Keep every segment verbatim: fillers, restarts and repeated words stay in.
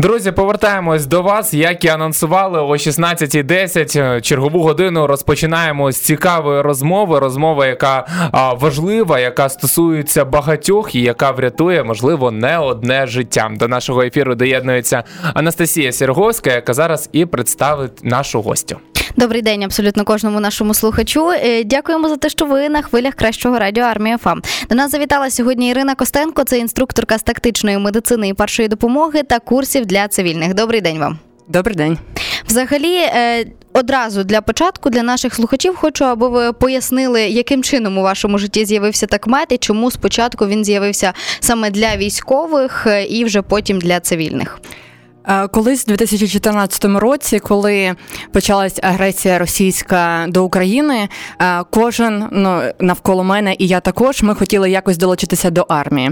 Друзі, повертаємось до вас, як і анонсували, о шістнадцята десять чергову годину розпочинаємо з цікавої розмови, розмова, яка а, важлива, яка стосується багатьох і яка врятує, можливо, не одне життя. До нашого ефіру доєднується Анастасія Серговська, яка зараз і представить нашу гостю. Добрий день абсолютно кожному нашому слухачу. Дякуємо за те, що ви на хвилях кращого радіо «Армія ФМ». До нас завітала сьогодні Ірина Костенко, це інструкторка з тактичної медицини і першої допомоги та курсів для цивільних. Добрий день вам. Добрий день. Взагалі, одразу для початку для наших слухачів хочу, аби ви пояснили, яким чином у вашому житті з'явився такмед і чому спочатку він з'явився саме для військових і вже потім для цивільних. Колись у дві тисячі чотирнадцятому році, коли почалась агресія російська до України, кожен ну, навколо мене і я також, ми хотіли якось долучитися до армії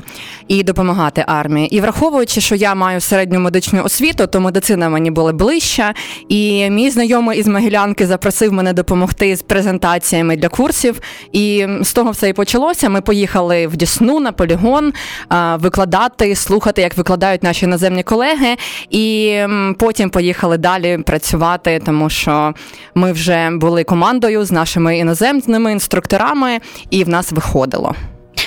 і допомагати армії. І враховуючи, що я маю середню медичну освіту, то медицина мені була ближча, і мій знайомий із Могилянки запросив мене допомогти з презентаціями для курсів, і з того все і почалося. Ми поїхали в Дісну на полігон викладати, слухати, як викладають наші іноземні колеги, і І потім поїхали далі працювати, тому що ми вже були командою з нашими іноземними інструкторами, і в нас виходило.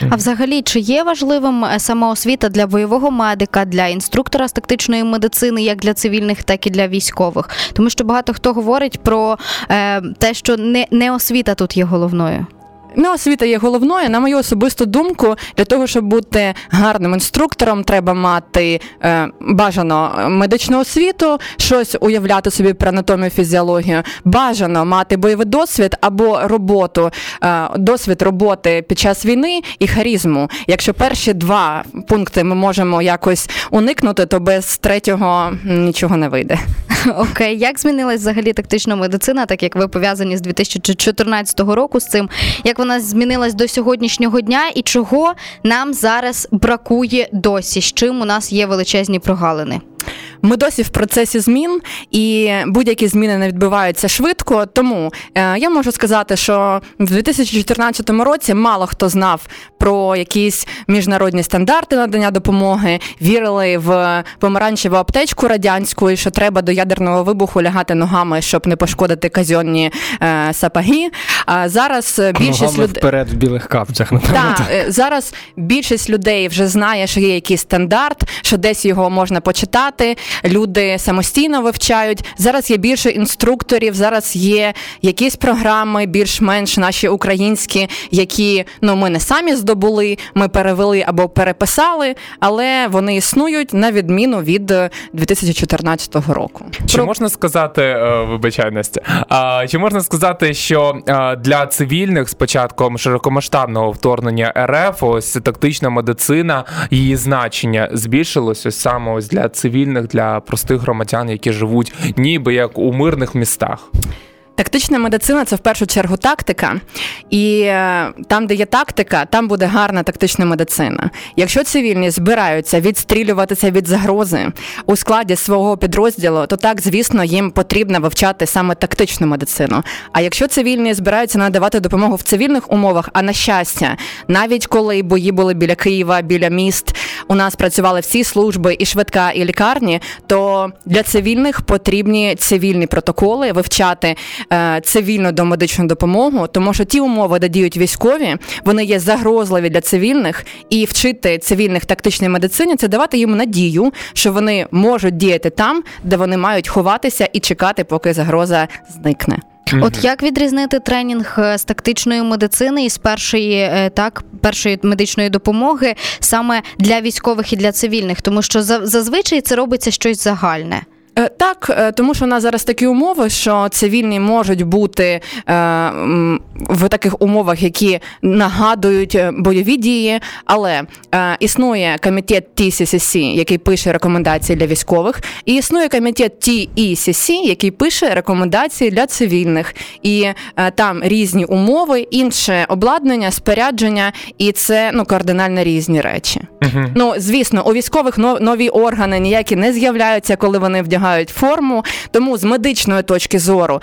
А взагалі, чи є важливим самоосвіта для бойового медика, для інструктора з тактичної медицини, як для цивільних, так і для військових? Тому що багато хто говорить про е, те, що не, не освіта тут є головною. Ну, освіта є головною. На мою особисту думку, для того, щоб бути гарним інструктором, треба мати е, бажано медичну освіту, щось уявляти собі про анатомію, фізіологію, бажано мати бойовий досвід або роботу, е, досвід роботи під час війни і харизму. Якщо перші два пункти ми можемо якось уникнути, то без третього нічого не вийде. Окей. Як змінилась взагалі тактична медицина, так як ви пов'язані з дві тисячі чотирнадцятого року з цим, як вона змінилась до сьогоднішнього дня і чого нам зараз бракує досі, з чим у нас є величезні прогалини? Ми досі в процесі змін, і будь-які зміни не відбуваються швидко, тому я можу сказати, що в дві тисячі чотирнадцятому році мало хто знав про якісь міжнародні стандарти надання допомоги, вірили в помаранчеву аптечку радянську, і що треба до ядерного вибуху лягати ногами, щоб не пошкодити казьонні е, сапоги. А зараз більшість людей вперед в білих капцях, напевно. Так, зараз більшість людей вже знає, що є якийсь стандарт, що десь його можна почитати. Люди самостійно вивчають. Зараз є більше інструкторів, зараз є якісь програми, більш-менш наші українські, які ну, ми не самі здобули, ми перевели або переписали, але вони існують на відміну від дві тисячі чотирнадцятого року. Чи Про... можна сказати, вибачай, Настя, а, чи можна сказати, що для цивільних з початком широкомасштабного вторгнення РФ ось тактична медицина, її значення збільшилось ось саме ось для цивільних, для простих громадян, які живуть ніби як у мирних містах? Тактична медицина – це в першу чергу тактика, і там, де є тактика, там буде гарна тактична медицина. Якщо цивільні збираються відстрілюватися від загрози у складі свого підрозділу, то так, звісно, їм потрібно вивчати саме тактичну медицину. А якщо цивільні збираються надавати допомогу в цивільних умовах, а на щастя, навіть коли бої були біля Києва, біля міст, у нас працювали всі служби, і швидка, і лікарні, то для цивільних потрібні цивільні протоколи, вивчати цивільну домедичну допомогу, тому що ті умови, де діють військові, вони є загрозливі для цивільних, і вчити цивільних тактичній медицині – це давати їм надію, що вони можуть діяти там, де вони мають ховатися і чекати, поки загроза зникне. От як відрізнити тренінг з тактичної медицини і з першої, так, першої медичної допомоги саме для військових і для цивільних? Тому що зазвичай це робиться щось загальне. Так, тому що у нас зараз такі умови, що цивільні можуть бути в таких умовах, які нагадують бойові дії, але існує комітет Ті Сі Сі Сі, який пише рекомендації для військових, і існує комітет Ті І Сі Сі, який пише рекомендації для цивільних. І там різні умови, інше обладнання, спорядження, і це ну, кардинально різні речі. Угу. Ну, звісно, у військових нові органи ніякі не з'являються, коли вони вдягають вдягають форму. Тому з медичної точки зору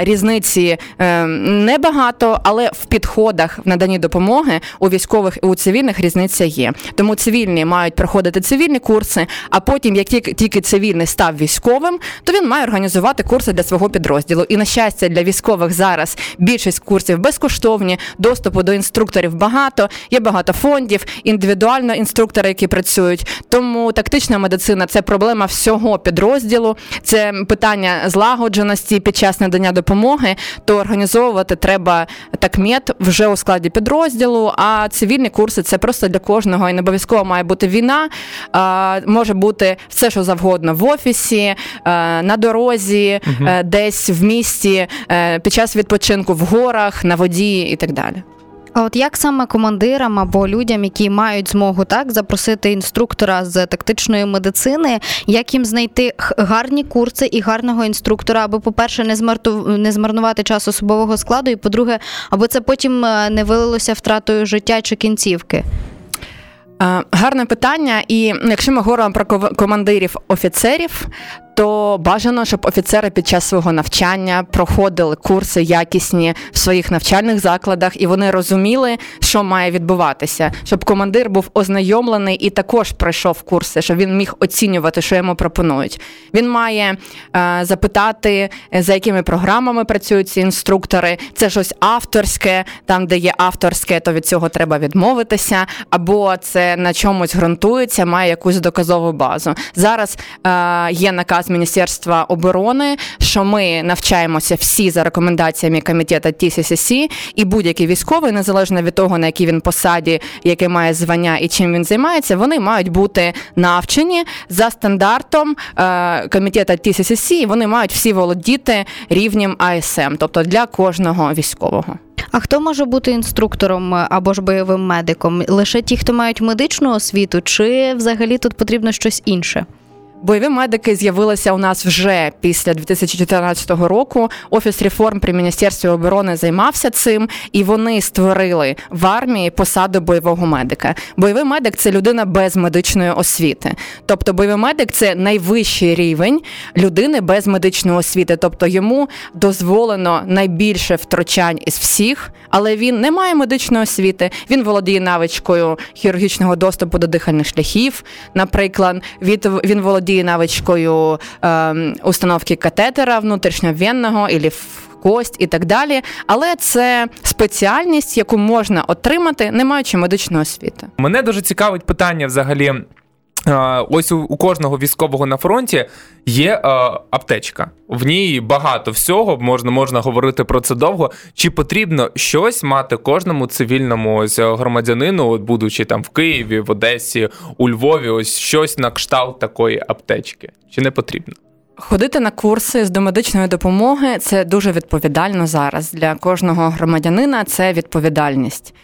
різниці небагато, але в підходах в наданні допомоги у військових і у цивільних різниця є. Тому цивільні мають проходити цивільні курси, а потім, як тільки цивільний став військовим, то він має організувати курси для свого підрозділу. І, на щастя, для військових зараз більшість курсів безкоштовні, доступу до інструкторів багато, є багато фондів, індивідуально інструктори, які працюють. Тому тактична медицина – це проблема всього підрозділу, це питання злагодженості під час надання допомоги, то організовувати треба такмет вже у складі підрозділу, а цивільні курси – це просто для кожного, і не обов'язково має бути війна, а, може бути все, що завгодно в офісі, а, на дорозі, угу. а, десь в місті, а, під час відпочинку в горах, на воді і так далі. А от як саме командирам або людям, які мають змогу так запросити інструктора з тактичної медицини, як їм знайти гарні курси і гарного інструктора, аби, по-перше, не змарту... не змарнувати час особового складу, і, по-друге, аби це потім не вилилося втратою життя чи кінцівки? Гарне питання. І якщо ми говоримо про командирів-офіцерів, то бажано, щоб офіцери під час свого навчання проходили курси якісні в своїх навчальних закладах, і вони розуміли, що має відбуватися, щоб командир був ознайомлений і також пройшов курси, щоб він міг оцінювати, що йому пропонують. Він має е, запитати, за якими програмами працюють ці інструктори, це щось авторське, там, де є авторське, то від цього треба відмовитися, або це на чомусь ґрунтується, має якусь доказову базу. Зараз е, є наказ Міністерства оборони, що ми навчаємося всі за рекомендаціями комітету Ті Сі Сі Сі, і будь-який військовий, незалежно від того, на якій він посаді, яке має звання і чим він займається, вони мають бути навчені за стандартом е, комітету Ті Сі Сі Сі, і вони мають всі володіти рівнем А Ес Ем, тобто для кожного військового. А хто може бути інструктором або ж бойовим медиком? Лише ті, хто мають медичну освіту, чи взагалі тут потрібно щось інше? Бойові медики з'явилися у нас вже після дві тисячі чотирнадцятого року. Офіс реформ при Міністерстві оборони займався цим, і вони створили в армії посаду бойового медика. Бойовий медик – це людина без медичної освіти. Тобто бойовий медик – це найвищий рівень людини без медичної освіти. Тобто йому дозволено найбільше втручань із всіх, але він не має медичної освіти, він володіє навичкою хірургічного доступу до дихальних шляхів, наприклад, він володіє діє навичкою е, установки катетера внутрішньовенного або кость і так далі, але це спеціальність, яку можна отримати, не маючи медичної освіти. Мене дуже цікавить питання взагалі. Ось у кожного військового на фронті є е, аптечка. В ній багато всього, можна, можна говорити про це довго. Чи потрібно щось мати кожному цивільному ось громадянину, от, будучи там в Києві, в Одесі, у Львові, ось щось на кшталт такої аптечки? Чи не потрібно? Ходити на курси з домедичної допомоги – це дуже відповідально зараз. Для кожного громадянина це відповідальність.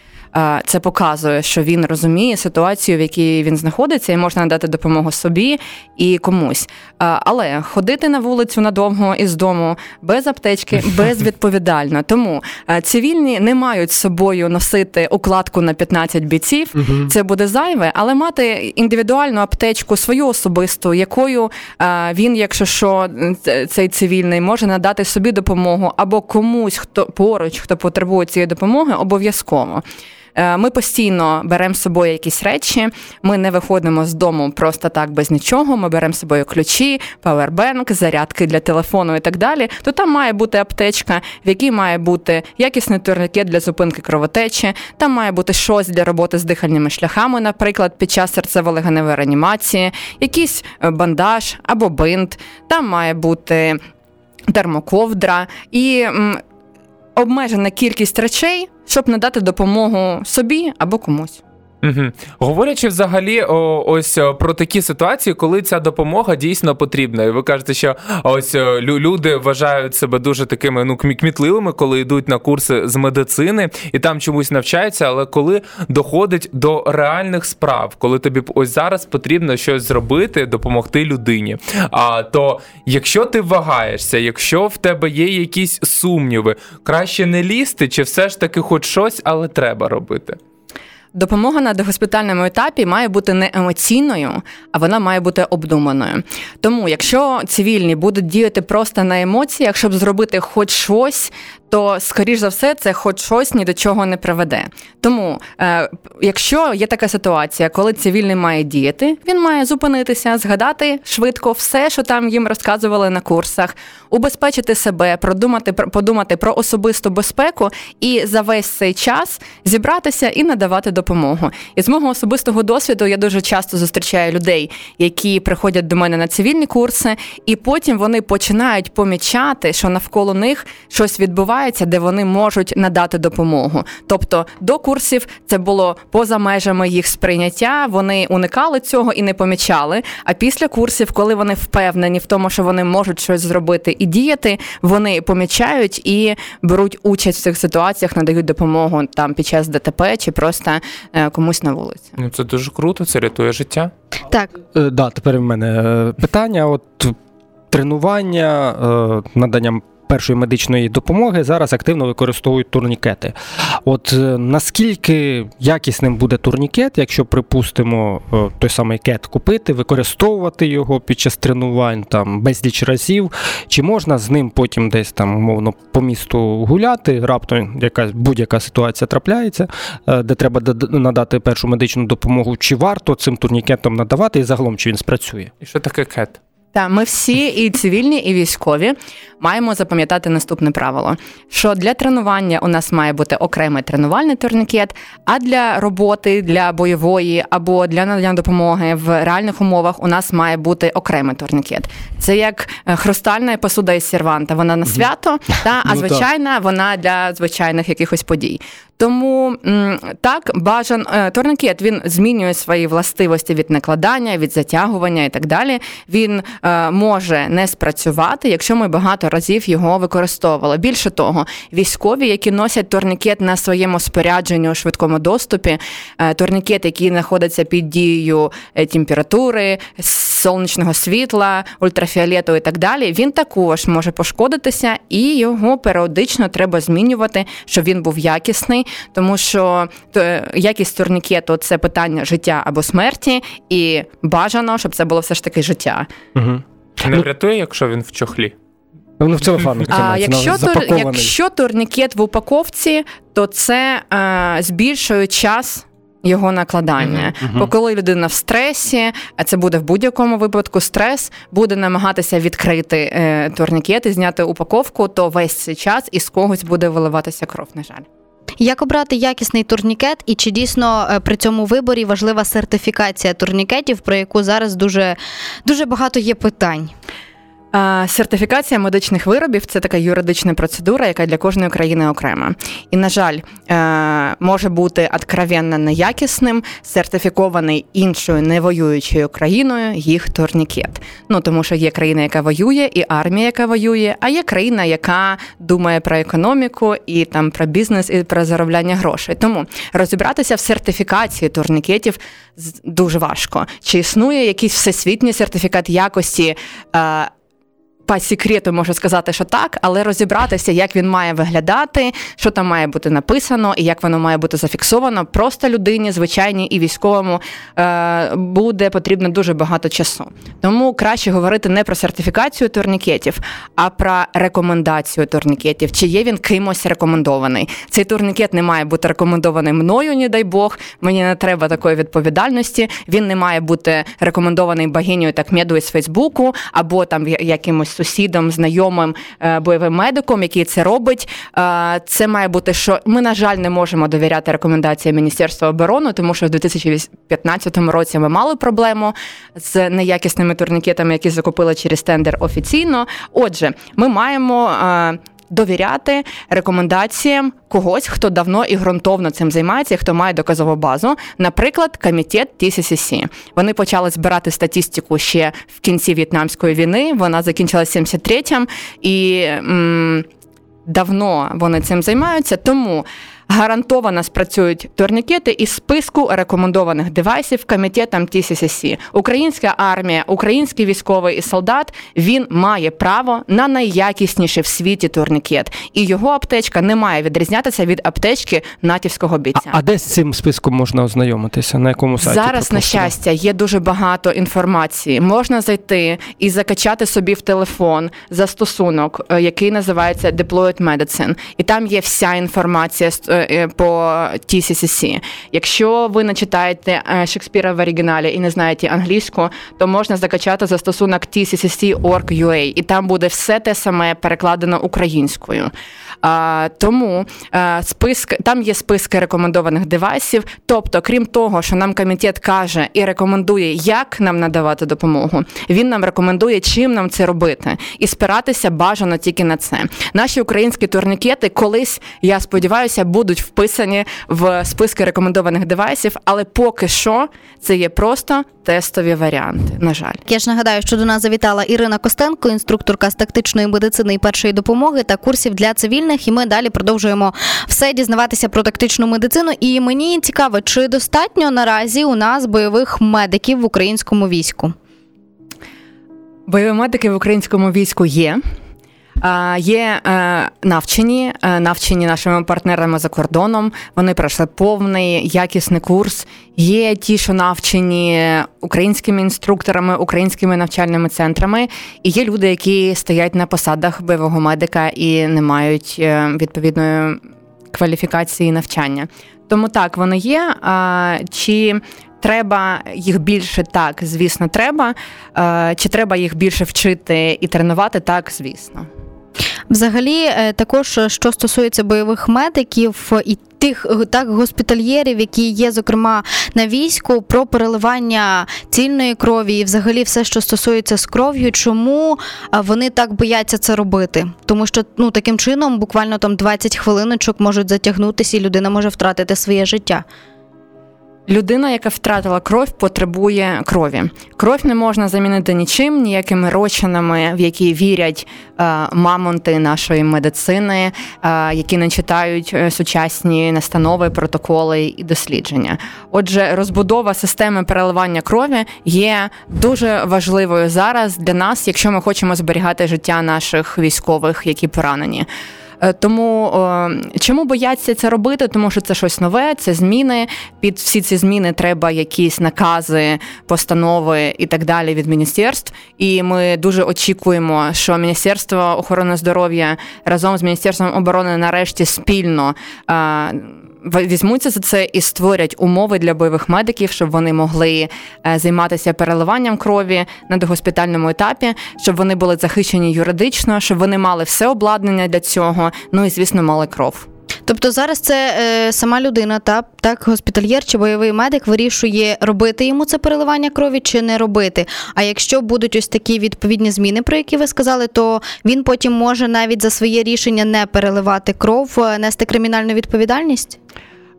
Це показує, що він розуміє ситуацію, в якій він знаходиться, і можна надати допомогу собі і комусь. Але ходити на вулицю надовго із дому без аптечки безвідповідально. Тому цивільні не мають з собою носити укладку на п'ятнадцять бійців. Угу. Це буде зайве, але мати індивідуальну аптечку, свою особисту, якою він, якщо що, цей цивільний, може надати собі допомогу або комусь, хто поруч, хто потребує цієї допомоги, обов'язково. Ми постійно беремо з собою якісь речі, ми не виходимо з дому просто так без нічого, ми беремо з собою ключі, павербенк, зарядки для телефону і так далі, то там має бути аптечка, в якій має бути якісний турнікет для зупинки кровотечі, там має бути щось для роботи з дихальними шляхами, наприклад, під час серцево-легеневої реанімації, якийсь бандаж або бинт, там має бути термоковдра і обмежена кількість речей, щоб надати допомогу собі або комусь. Угу. Говорячи взагалі о, ось про такі ситуації, коли ця допомога дійсно потрібна. І ви кажете, що ось люди вважають себе дуже такими ну кмітливими, коли йдуть на курси з медицини і там чомусь навчаються, але коли доходить до реальних справ, коли тобі ось зараз потрібно щось зробити, допомогти людині, а то якщо ти вагаєшся, якщо в тебе є якісь сумніви, краще не лізти, чи все ж таки хоч щось, але треба робити? Допомога на догоспітальному етапі має бути не емоційною, а вона має бути обдуманою. Тому, якщо цивільні будуть діяти просто на емоціях, щоб зробити хоч щось, то, скоріш за все, це хоч щось ні до чого не приведе. Тому, е, якщо є така ситуація, коли цивільний має діяти, він має зупинитися, згадати швидко все, що там їм розказували на курсах, убезпечити себе, продумати, подумати про особисту безпеку і за весь цей час зібратися і надавати допомогу. І з мого особистого досвіду я дуже часто зустрічаю людей, які приходять до мене на цивільні курси, і потім вони починають помічати, що навколо них щось відбувається, де вони можуть надати допомогу. Тобто до курсів це було поза межами їх сприйняття, вони уникали цього і не помічали, а після курсів, коли вони впевнені в тому, що вони можуть щось зробити і діяти, вони помічають і беруть участь в цих ситуаціях, надають допомогу там під час де те пе чи просто комусь на вулиці. Ну це дуже круто, це рятує життя. Так. Е, да, тепер в мене питання, от тренування, е, надання першої медичної допомоги зараз активно використовують турнікети. От наскільки якісним буде турнікет, якщо, припустимо, той самий кет купити, використовувати його під час тренувань там безліч разів, чи можна з ним потім десь там умовно по місту гуляти, раптом якась будь-яка ситуація трапляється, де треба надати першу медичну допомогу, чи варто цим турнікетом надавати і загалом чи він спрацює? І що таке кет? Та, ми всі, і цивільні, і військові, маємо запам'ятати наступне правило, що для тренування у нас має бути окремий тренувальний турнікет, а для роботи, для бойової або для надання допомоги в реальних умовах у нас має бути окремий турнікет. Це як хрустальна посуда із серванта, вона на свято, та, а звичайна вона для звичайних якихось подій. Тому так, бажан турнікет, він змінює свої властивості від накладання, від затягування і так далі. Він е, може не спрацювати, якщо ми багато разів його використовували. Більше того, військові, які носять турнікет на своєму спорядженні у швидкому доступі, е, турнікет, який знаходиться під дією температури, сонячного світла, ультрафіолету і так далі, він також може пошкодитися, і його періодично треба змінювати, щоб він був якісний. Тому що якість турнікету – це питання життя або смерті, і бажано, щоб це було все ж таки життя. Угу. Не врятує, якщо він в чохлі? Ну, в целофані. А якщо, тур... якщо турнікет в упаковці, то це е, збільшує час його накладання. Mm-hmm. Бо коли людина в стресі, а це буде в будь-якому випадку стрес, буде намагатися відкрити е, турнікет і зняти упаковку, то весь цей час із когось буде виливатися кров, на жаль. Як обрати якісний турнікет і чи дійсно при цьому виборі важлива сертифікація турнікетів, про яку зараз дуже, дуже багато є питань? Сертифікація медичних виробів – це така юридична процедура, яка для кожної країни окрема. І, на жаль, може бути откровенно неякісним, сертифікований іншою невоюючою країною їх турнікет. Ну, тому що є країна, яка воює, і армія, яка воює, а є країна, яка думає про економіку і там про бізнес, і про заробляння грошей. Тому розібратися в сертифікації турнікетів дуже важко. Чи існує якийсь всесвітній сертифікат якості? По секрету можу сказати, що так, але розібратися, як він має виглядати, що там має бути написано і як воно має бути зафіксовано, просто людині, звичайній і військовому буде потрібно дуже багато часу. Тому краще говорити не про сертифікацію турнікетів, а про рекомендацію турнікетів. Чи є він кимось рекомендований? Цей турнікет не має бути рекомендований мною, не дай Бог, мені не треба такої відповідальності, він не має бути рекомендований богинею так меду із Фейсбуку, або там якимось сусідом, знайомим, бойовим медиком, який це робить. Це має бути, що ми, на жаль, не можемо довіряти рекомендаціям Міністерства оборони, тому що в дві тисячі п'ятнадцятому році ми мали проблему з неякісними турнікетами, які закупили через тендер офіційно. Отже, ми маємо довіряти рекомендаціям когось, хто давно і ґрунтовно цим займається, хто має доказову базу. Наприклад, комітет Ті Сі Сі Сі. Вони почали збирати статистику ще в кінці В'єтнамської війни, вона закінчилася сімдесят третім, і м- давно вони цим займаються, тому гарантовано спрацюють турнікети із списку рекомендованих девайсів комітетом Ті Сі Сі Сі. Українська армія, український військовий і солдат, він має право на найякісніший в світі турнікет. І його аптечка не має відрізнятися від аптечки натівського бійця. А, а де з цим списком можна ознайомитися? На якому сайті? Зараз, на щастя, є дуже багато інформації. Можна зайти і закачати собі в телефон застосунок, який називається Deployed Medicine. І там є вся інформація по Ті Сі Сі Сі. Якщо ви начитаєте Шекспіра в оригіналі і не знаєте англійську, то можна закачати застосунок Ті Сі Сі Сі крапка орг крапка ю а, і там буде все те саме перекладено українською. А, тому а, списк, там є списки рекомендованих девайсів, тобто, крім того, що нам комітет каже і рекомендує, як нам надавати допомогу, він нам рекомендує, чим нам це робити. І спиратися бажано тільки на це. Наші українські турнікети колись, я сподіваюся, будуть вписані в списки рекомендованих девайсів, але поки що це є просто тестові варіанти, на жаль. Я ж нагадаю, що до нас завітала Ірина Костенко, інструкторка з тактичної медицини і першої допомоги та курсів для цивільних, і ми далі продовжуємо все дізнаватися про тактичну медицину. І мені цікаво, чи достатньо наразі у нас бойових медиків в українському війську? Бойові медики в українському війську є. Є навчені, навчені нашими партнерами за кордоном, вони пройшли повний якісний курс, є ті, що навчені українськими інструкторами, українськими навчальними центрами, і є люди, які стоять на посадах бойового медика і не мають відповідної кваліфікації навчання. Тому так, вони є. Чи треба їх більше? Так, звісно, треба. Чи треба їх більше вчити і тренувати? Так, звісно. Взагалі, також, що стосується бойових медиків і тих так госпітальєрів, які є, зокрема, на війську, про переливання цільної крові і взагалі все, що стосується з кров'ю, чому вони так бояться це робити? Тому що, ну, таким чином, буквально там двадцять хвилиночок можуть затягнутися і людина може втратити своє життя. Людина, яка втратила кров, потребує крові. Кров не можна замінити нічим, ніякими розчинами, в які вірять е, мамонти нашої медицини, е, які не читають сучасні настанови, протоколи і дослідження. Отже, розбудова системи переливання крові є дуже важливою зараз для нас, якщо ми хочемо зберігати життя наших військових, які поранені. Тому чому бояться це робити? Тому що це щось нове, це зміни. Під всі ці зміни треба якісь накази, постанови і так далі від міністерств. І ми дуже очікуємо, що Міністерство охорони здоров'я разом з Міністерством оборони нарешті спільно візьмуться за це і створять умови для бойових медиків, щоб вони могли займатися переливанням крові на догоспітальному етапі, щоб вони були захищені юридично, щоб вони мали все обладнання для цього, ну і, звісно, мали кров. Тобто зараз це е, сама людина, та так, госпітальєр чи бойовий медик вирішує, робити йому це переливання крові чи не робити. А якщо будуть ось такі відповідні зміни, про які ви сказали, то він потім може навіть за своє рішення не переливати кров, нести кримінальну відповідальність?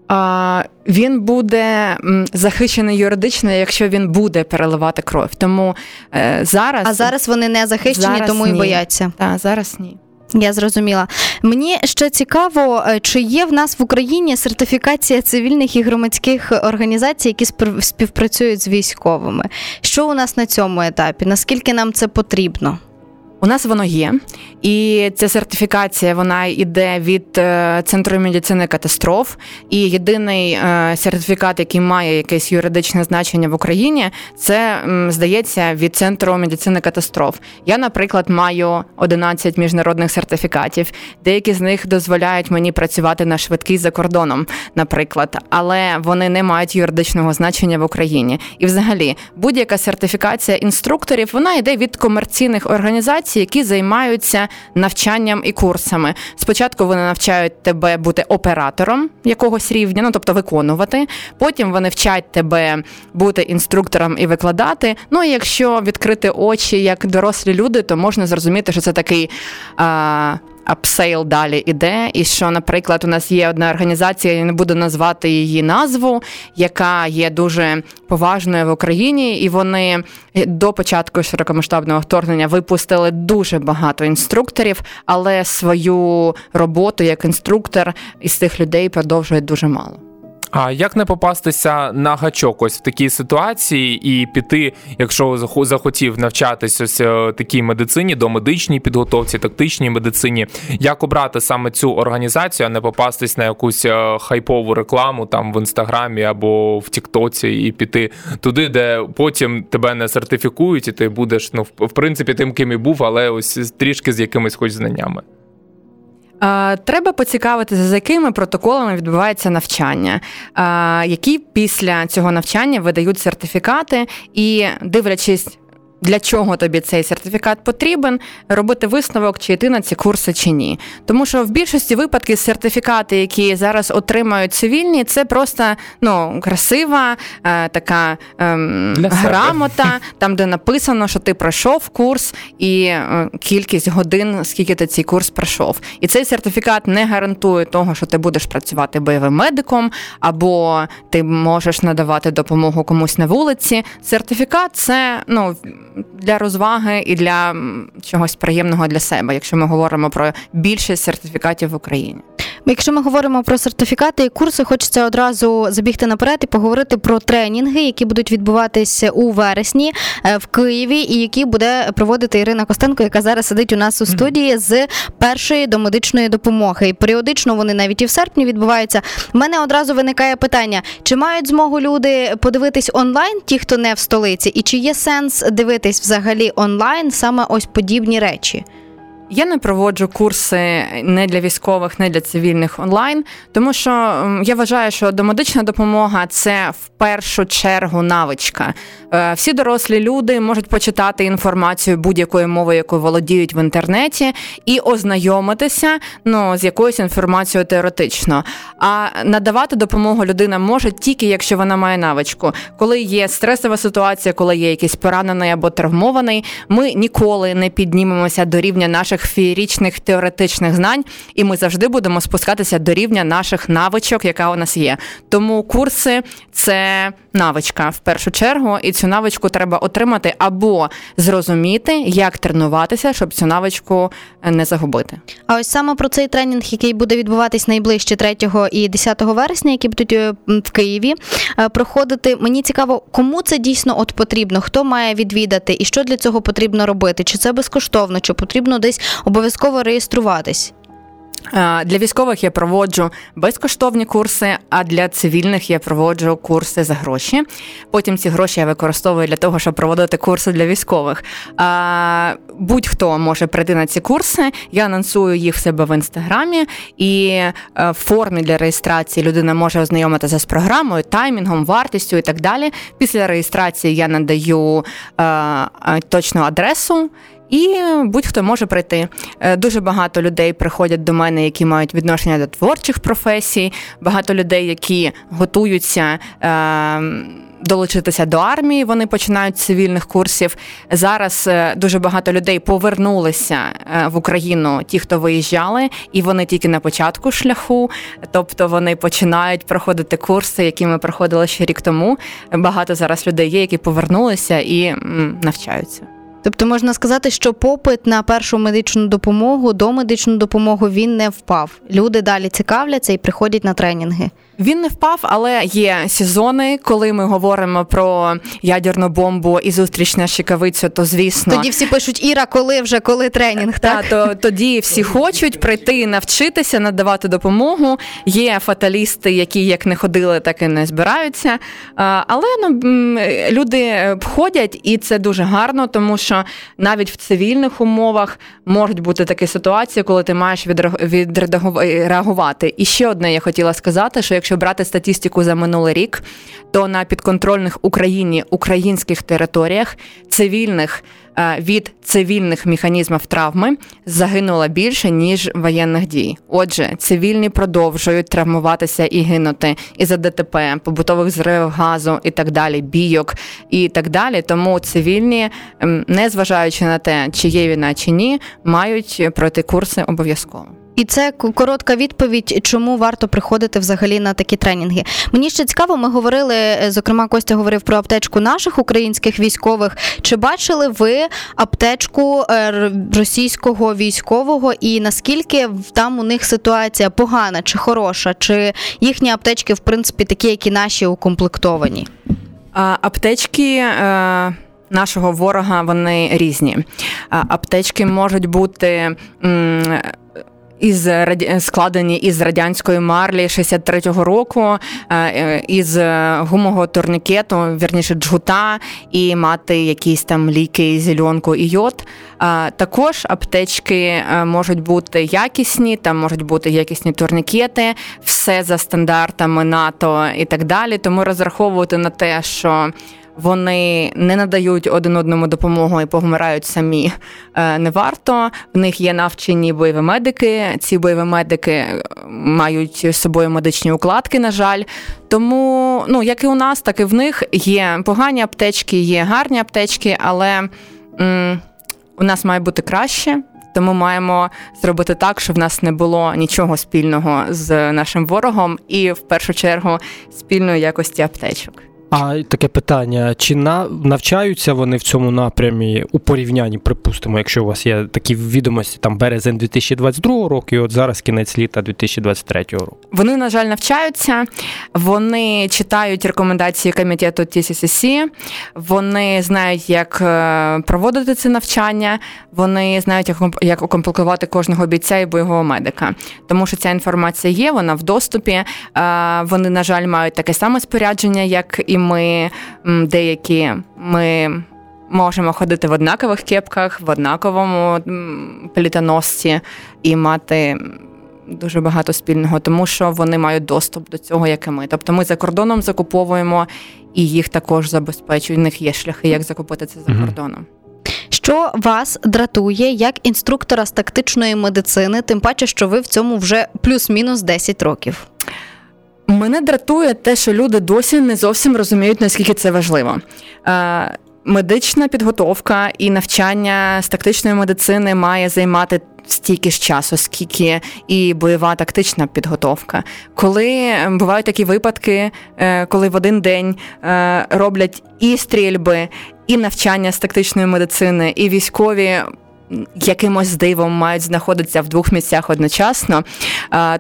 А, він буде захищений юридично, якщо він буде переливати кров. Тому е, зараз... А зараз вони не захищені, зараз тому ні. І бояться. Так, зараз ні. Я зрозуміла. Мені ще цікаво, чи є в нас в Україні сертифікація цивільних і громадських організацій, які співпрацюють з військовими. Що у нас на цьому етапі? Наскільки нам це потрібно? У нас воно є, і ця сертифікація, вона йде від Центру медицини Катастроф, і єдиний сертифікат, який має якесь юридичне значення в Україні, це, здається, від Центру медицини Катастроф. Я, наприклад, маю одинадцять міжнародних сертифікатів, деякі з них дозволяють мені працювати на швидкій за кордоном, наприклад, але вони не мають юридичного значення в Україні. І взагалі, будь-яка сертифікація інструкторів, вона йде від комерційних організацій, які займаються навчанням і курсами. Спочатку вони навчають тебе бути оператором якогось рівня, ну, тобто виконувати. Потім вони вчать тебе бути інструктором і викладати. Ну, і якщо відкрити очі як дорослі люди, то можна зрозуміти, що це такий... А... апсейл далі іде, і що, наприклад, у нас є одна організація, я не буду назвати її назву, яка є дуже поважною в Україні, і вони до початку широкомасштабного вторгнення випустили дуже багато інструкторів, але свою роботу як інструктор із цих людей продовжує дуже мало. А як не попастися на гачок ось в такій ситуації і піти, якщо захотів навчатися ось такій медицині, до медичній підготовці, тактичній медицині, як обрати саме цю організацію, а не попастись на якусь хайпову рекламу там в Інстаграмі або в Тіктоці і піти туди, де потім тебе не сертифікують і ти будеш, ну, в принципі, тим, ким і був, але ось трішки з якимись хоч знаннями? Треба поцікавитися, за якими протоколами відбувається навчання, які після цього навчання видають сертифікати, і дивлячись, для чого тобі цей сертифікат потрібен, робити висновок, чи йти на ці курси, чи ні. Тому що в більшості випадків сертифікати, які зараз отримають цивільні, це просто, ну, красива е, така е, грамота, там, де написано, що ти пройшов курс і е, кількість годин, скільки ти цей курс пройшов. І цей сертифікат не гарантує того, що ти будеш працювати бойовим медиком, або ти можеш надавати допомогу комусь на вулиці. Сертифікат – це, ну, для розваги і для чогось приємного для себе, якщо ми говоримо про більшість сертифікатів в Україні. Якщо ми говоримо про сертифікати і курси, хочеться одразу забігти наперед і поговорити про тренінги, які будуть відбуватися у вересні в Києві, і які буде проводити Ірина Костенко, яка зараз сидить у нас у студії, з першої до медичної допомоги. І періодично вони навіть і в серпні відбуваються. У мене одразу виникає питання, чи мають змогу люди подивитись онлайн, ті, хто не в столиці, і чи є сенс дивитись взагалі онлайн саме ось подібні речі? Я не проводжу курси не для військових, не для цивільних онлайн, тому що я вважаю, що домедична допомога – це в першу чергу навичка. Всі дорослі люди можуть почитати інформацію будь-якою мовою, якою володіють в інтернеті, і ознайомитися, ну, з якоюсь інформацією теоретично. А надавати допомогу людина може тільки, якщо вона має навичку. Коли є стресова ситуація, коли є якийсь поранений або травмований, ми ніколи не піднімемося до рівня наших феєричних теоретичних знань, і ми завжди будемо спускатися до рівня наших навичок, яка у нас є. Тому курси – це навичка в першу чергу, і цю навичку треба отримати або зрозуміти, як тренуватися, щоб цю навичку не загубити. А ось саме про цей тренінг, який буде відбуватись найближче третього і десятого вересня, які будуть в Києві проходити, мені цікаво, кому це дійсно от потрібно, хто має відвідати і що для цього потрібно робити, чи це безкоштовно, чи потрібно десь обов'язково реєструватись? Для військових я проводжу безкоштовні курси, а для цивільних я проводжу курси за гроші. Потім ці гроші я використовую для того, щоб проводити курси для військових. Будь-хто може прийти на ці курси, я анонсую їх в себе в Інстаграмі, і в формі для реєстрації людина може ознайомитися з програмою, таймінгом, вартістю і так далі. Після реєстрації я надаю точну адресу, і будь-хто може прийти. Дуже багато людей приходять до мене, які мають відношення до творчих професій, багато людей, які готуються е- долучитися до армії, вони починають з цивільних курсів. Зараз дуже багато людей повернулися в Україну, ті, хто виїжджали, і вони тільки на початку шляху, тобто вони починають проходити курси, які ми проходили ще рік тому. Багато зараз людей є, які повернулися і навчаються. Тобто можна сказати, що попит на першу медичну допомогу, домедичну допомогу, він не впав. Люди далі цікавляться і приходять на тренінги. Він не впав, але є сезони, коли ми говоримо про ядерну бомбу і зустріч на Шикавицю, то, звісно... Тоді всі пишуть: Іра, коли вже, коли тренінг, так? Та, то, тоді всі хочуть прийти, навчитися, надавати допомогу. Є фаталісти, які як не ходили, так і не збираються. Але, ну, люди ходять, і це дуже гарно, тому що навіть в цивільних умовах можуть бути такі ситуації, коли ти маєш відреагувати. І ще одне я хотіла сказати, що якщо якщо брати статистику за минулий рік, то на підконтрольних Україні українських територіях цивільних від цивільних механізмів травми загинуло більше, ніж воєнних дій. Отже, цивільні продовжують травмуватися і гинути із-за ДТП, побутових зривів газу і так далі, бійок і так далі. Тому цивільні, незважаючи на те, чи є війна, чи ні, мають пройти курси обов'язково. І це коротка відповідь, чому варто приходити взагалі на такі тренінги. Мені ще цікаво, ми говорили, зокрема, Костя говорив про аптечку наших українських військових. Чи бачили ви аптечку російського військового і наскільки там у них ситуація погана чи хороша? Чи їхні аптечки, в принципі, такі, як і наші, укомплектовані? А, аптечки... А... нашого ворога, вони різні. Аптечки можуть бути м- із раді... складені із радянської марлі шістдесят третього року, із гумового турнікету, вірніше джгута, і мати якісь там ліки, зеленку і йод. Також аптечки можуть бути якісні, там можуть бути якісні турнікети, все за стандартами НАТО і так далі. Тому розраховувати на те, що вони не надають один одному допомогу і повмирають самі, не варто. В них є навчені бойові медики. Ці бойові медики мають з собою медичні укладки, на жаль. Тому, ну, як і у нас, так і в них є погані аптечки, є гарні аптечки, але м- у нас має бути краще. Тому маємо зробити так, щоб в нас не було нічого спільного з нашим ворогом і, в першу чергу, спільної якості аптечок. А таке питання, чи навчаються вони в цьому напрямі у порівнянні, припустимо, якщо у вас є такі відомості, там березень дві тисячі двадцять другого року і от зараз кінець літа дві тисячі двадцять третього року? Вони, на жаль, навчаються, вони читають рекомендації комітету Ті Сі Сі Сі, вони знають, як проводити це навчання, вони знають, як укомплектувати кожного бійця і бойового медика. Тому що ця інформація є, вона в доступі, вони, на жаль, мають таке саме спорядження, як і ми, деякі, ми можемо ходити в однакових кепках, в однаковому плітоносці і мати дуже багато спільного, тому що вони мають доступ до цього, як і ми. Тобто ми за кордоном закуповуємо і їх також забезпечують, у них є шляхи, як закупити це за кордоном. Що вас дратує як інструктора з тактичної медицини, тим паче, що ви в цьому вже плюс-мінус десять років? Мене дратує те, що люди досі не зовсім розуміють, наскільки це важливо. Е, медична підготовка і навчання з тактичної медицини має займати стільки ж часу, скільки і бойова тактична підготовка. Коли бувають такі випадки, е, коли в один день е, роблять і стрільби, і навчання з тактичної медицини, і військові якимось дивом мають знаходитися в двох місцях одночасно,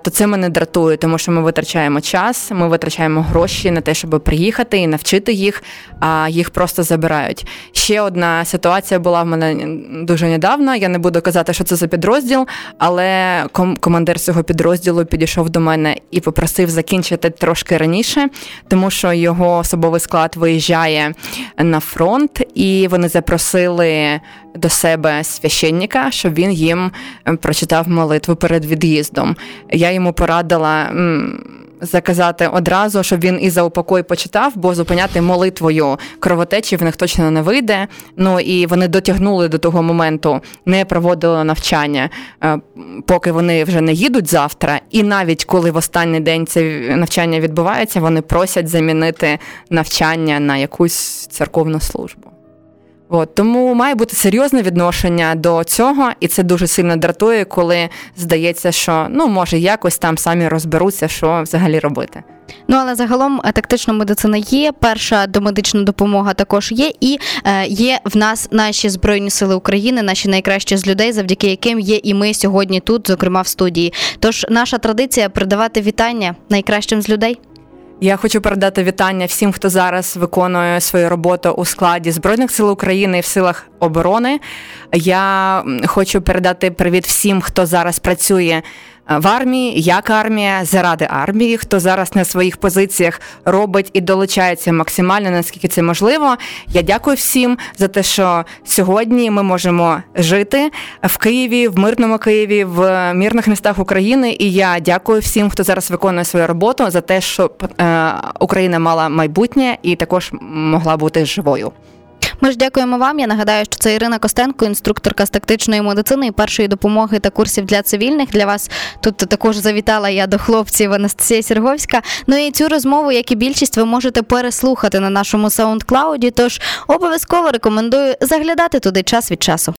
то це мене дратує, тому що ми витрачаємо час, ми витрачаємо гроші на те, щоб приїхати і навчити їх, а їх просто забирають. Ще одна ситуація була в мене дуже недавно, я не буду казати, що це за підрозділ, але ком- командир цього підрозділу підійшов до мене і попросив закінчити трошки раніше, тому що його особовий склад виїжджає на фронт, і вони запросили до себе священника, щоб він їм прочитав молитву перед від'їздом. Я йому порадила заказати одразу, щоб він і за упокой почитав, бо зупиняти молитвою кровотечі в них точно не вийде. Ну і вони дотягнули до того моменту, не проводили навчання, поки вони вже не їдуть завтра. І навіть коли в останній день це навчання відбувається, вони просять замінити навчання на якусь церковну службу. От, тому має бути серйозне відношення до цього, і це дуже сильно дратує, коли здається, що, ну, може, якось там самі розберуться, що взагалі робити. Ну, але загалом тактична медицина є, перша домедична допомога також є, і е, є в нас наші Збройні Сили України, наші найкращі з людей, завдяки яким є і ми сьогодні тут, зокрема в студії. Тож наша традиція передавати вітання найкращим з людей. Я хочу передати вітання всім, хто зараз виконує свою роботу у складі Збройних сил України і в силах оборони. Я хочу передати привіт всім, хто зараз працює в армії, як армія, заради армії, хто зараз на своїх позиціях робить і долучається максимально, наскільки це можливо. Я дякую всім за те, що сьогодні ми можемо жити в Києві, в мирному Києві, в мирних містах України. І я дякую всім, хто зараз виконує свою роботу, за те, що Україна мала майбутнє і також могла бути живою. Ми ж дякуємо вам. Я нагадаю, що це Ірина Костенко, інструкторка з тактичної медицини і першої допомоги та курсів для цивільних. Для вас тут також завітала я до хлопців Анастасія Серговська. Ну і цю розмову, як і більшість, ви можете переслухати на нашому SoundCloud, тож обов'язково рекомендую заглядати туди час від часу.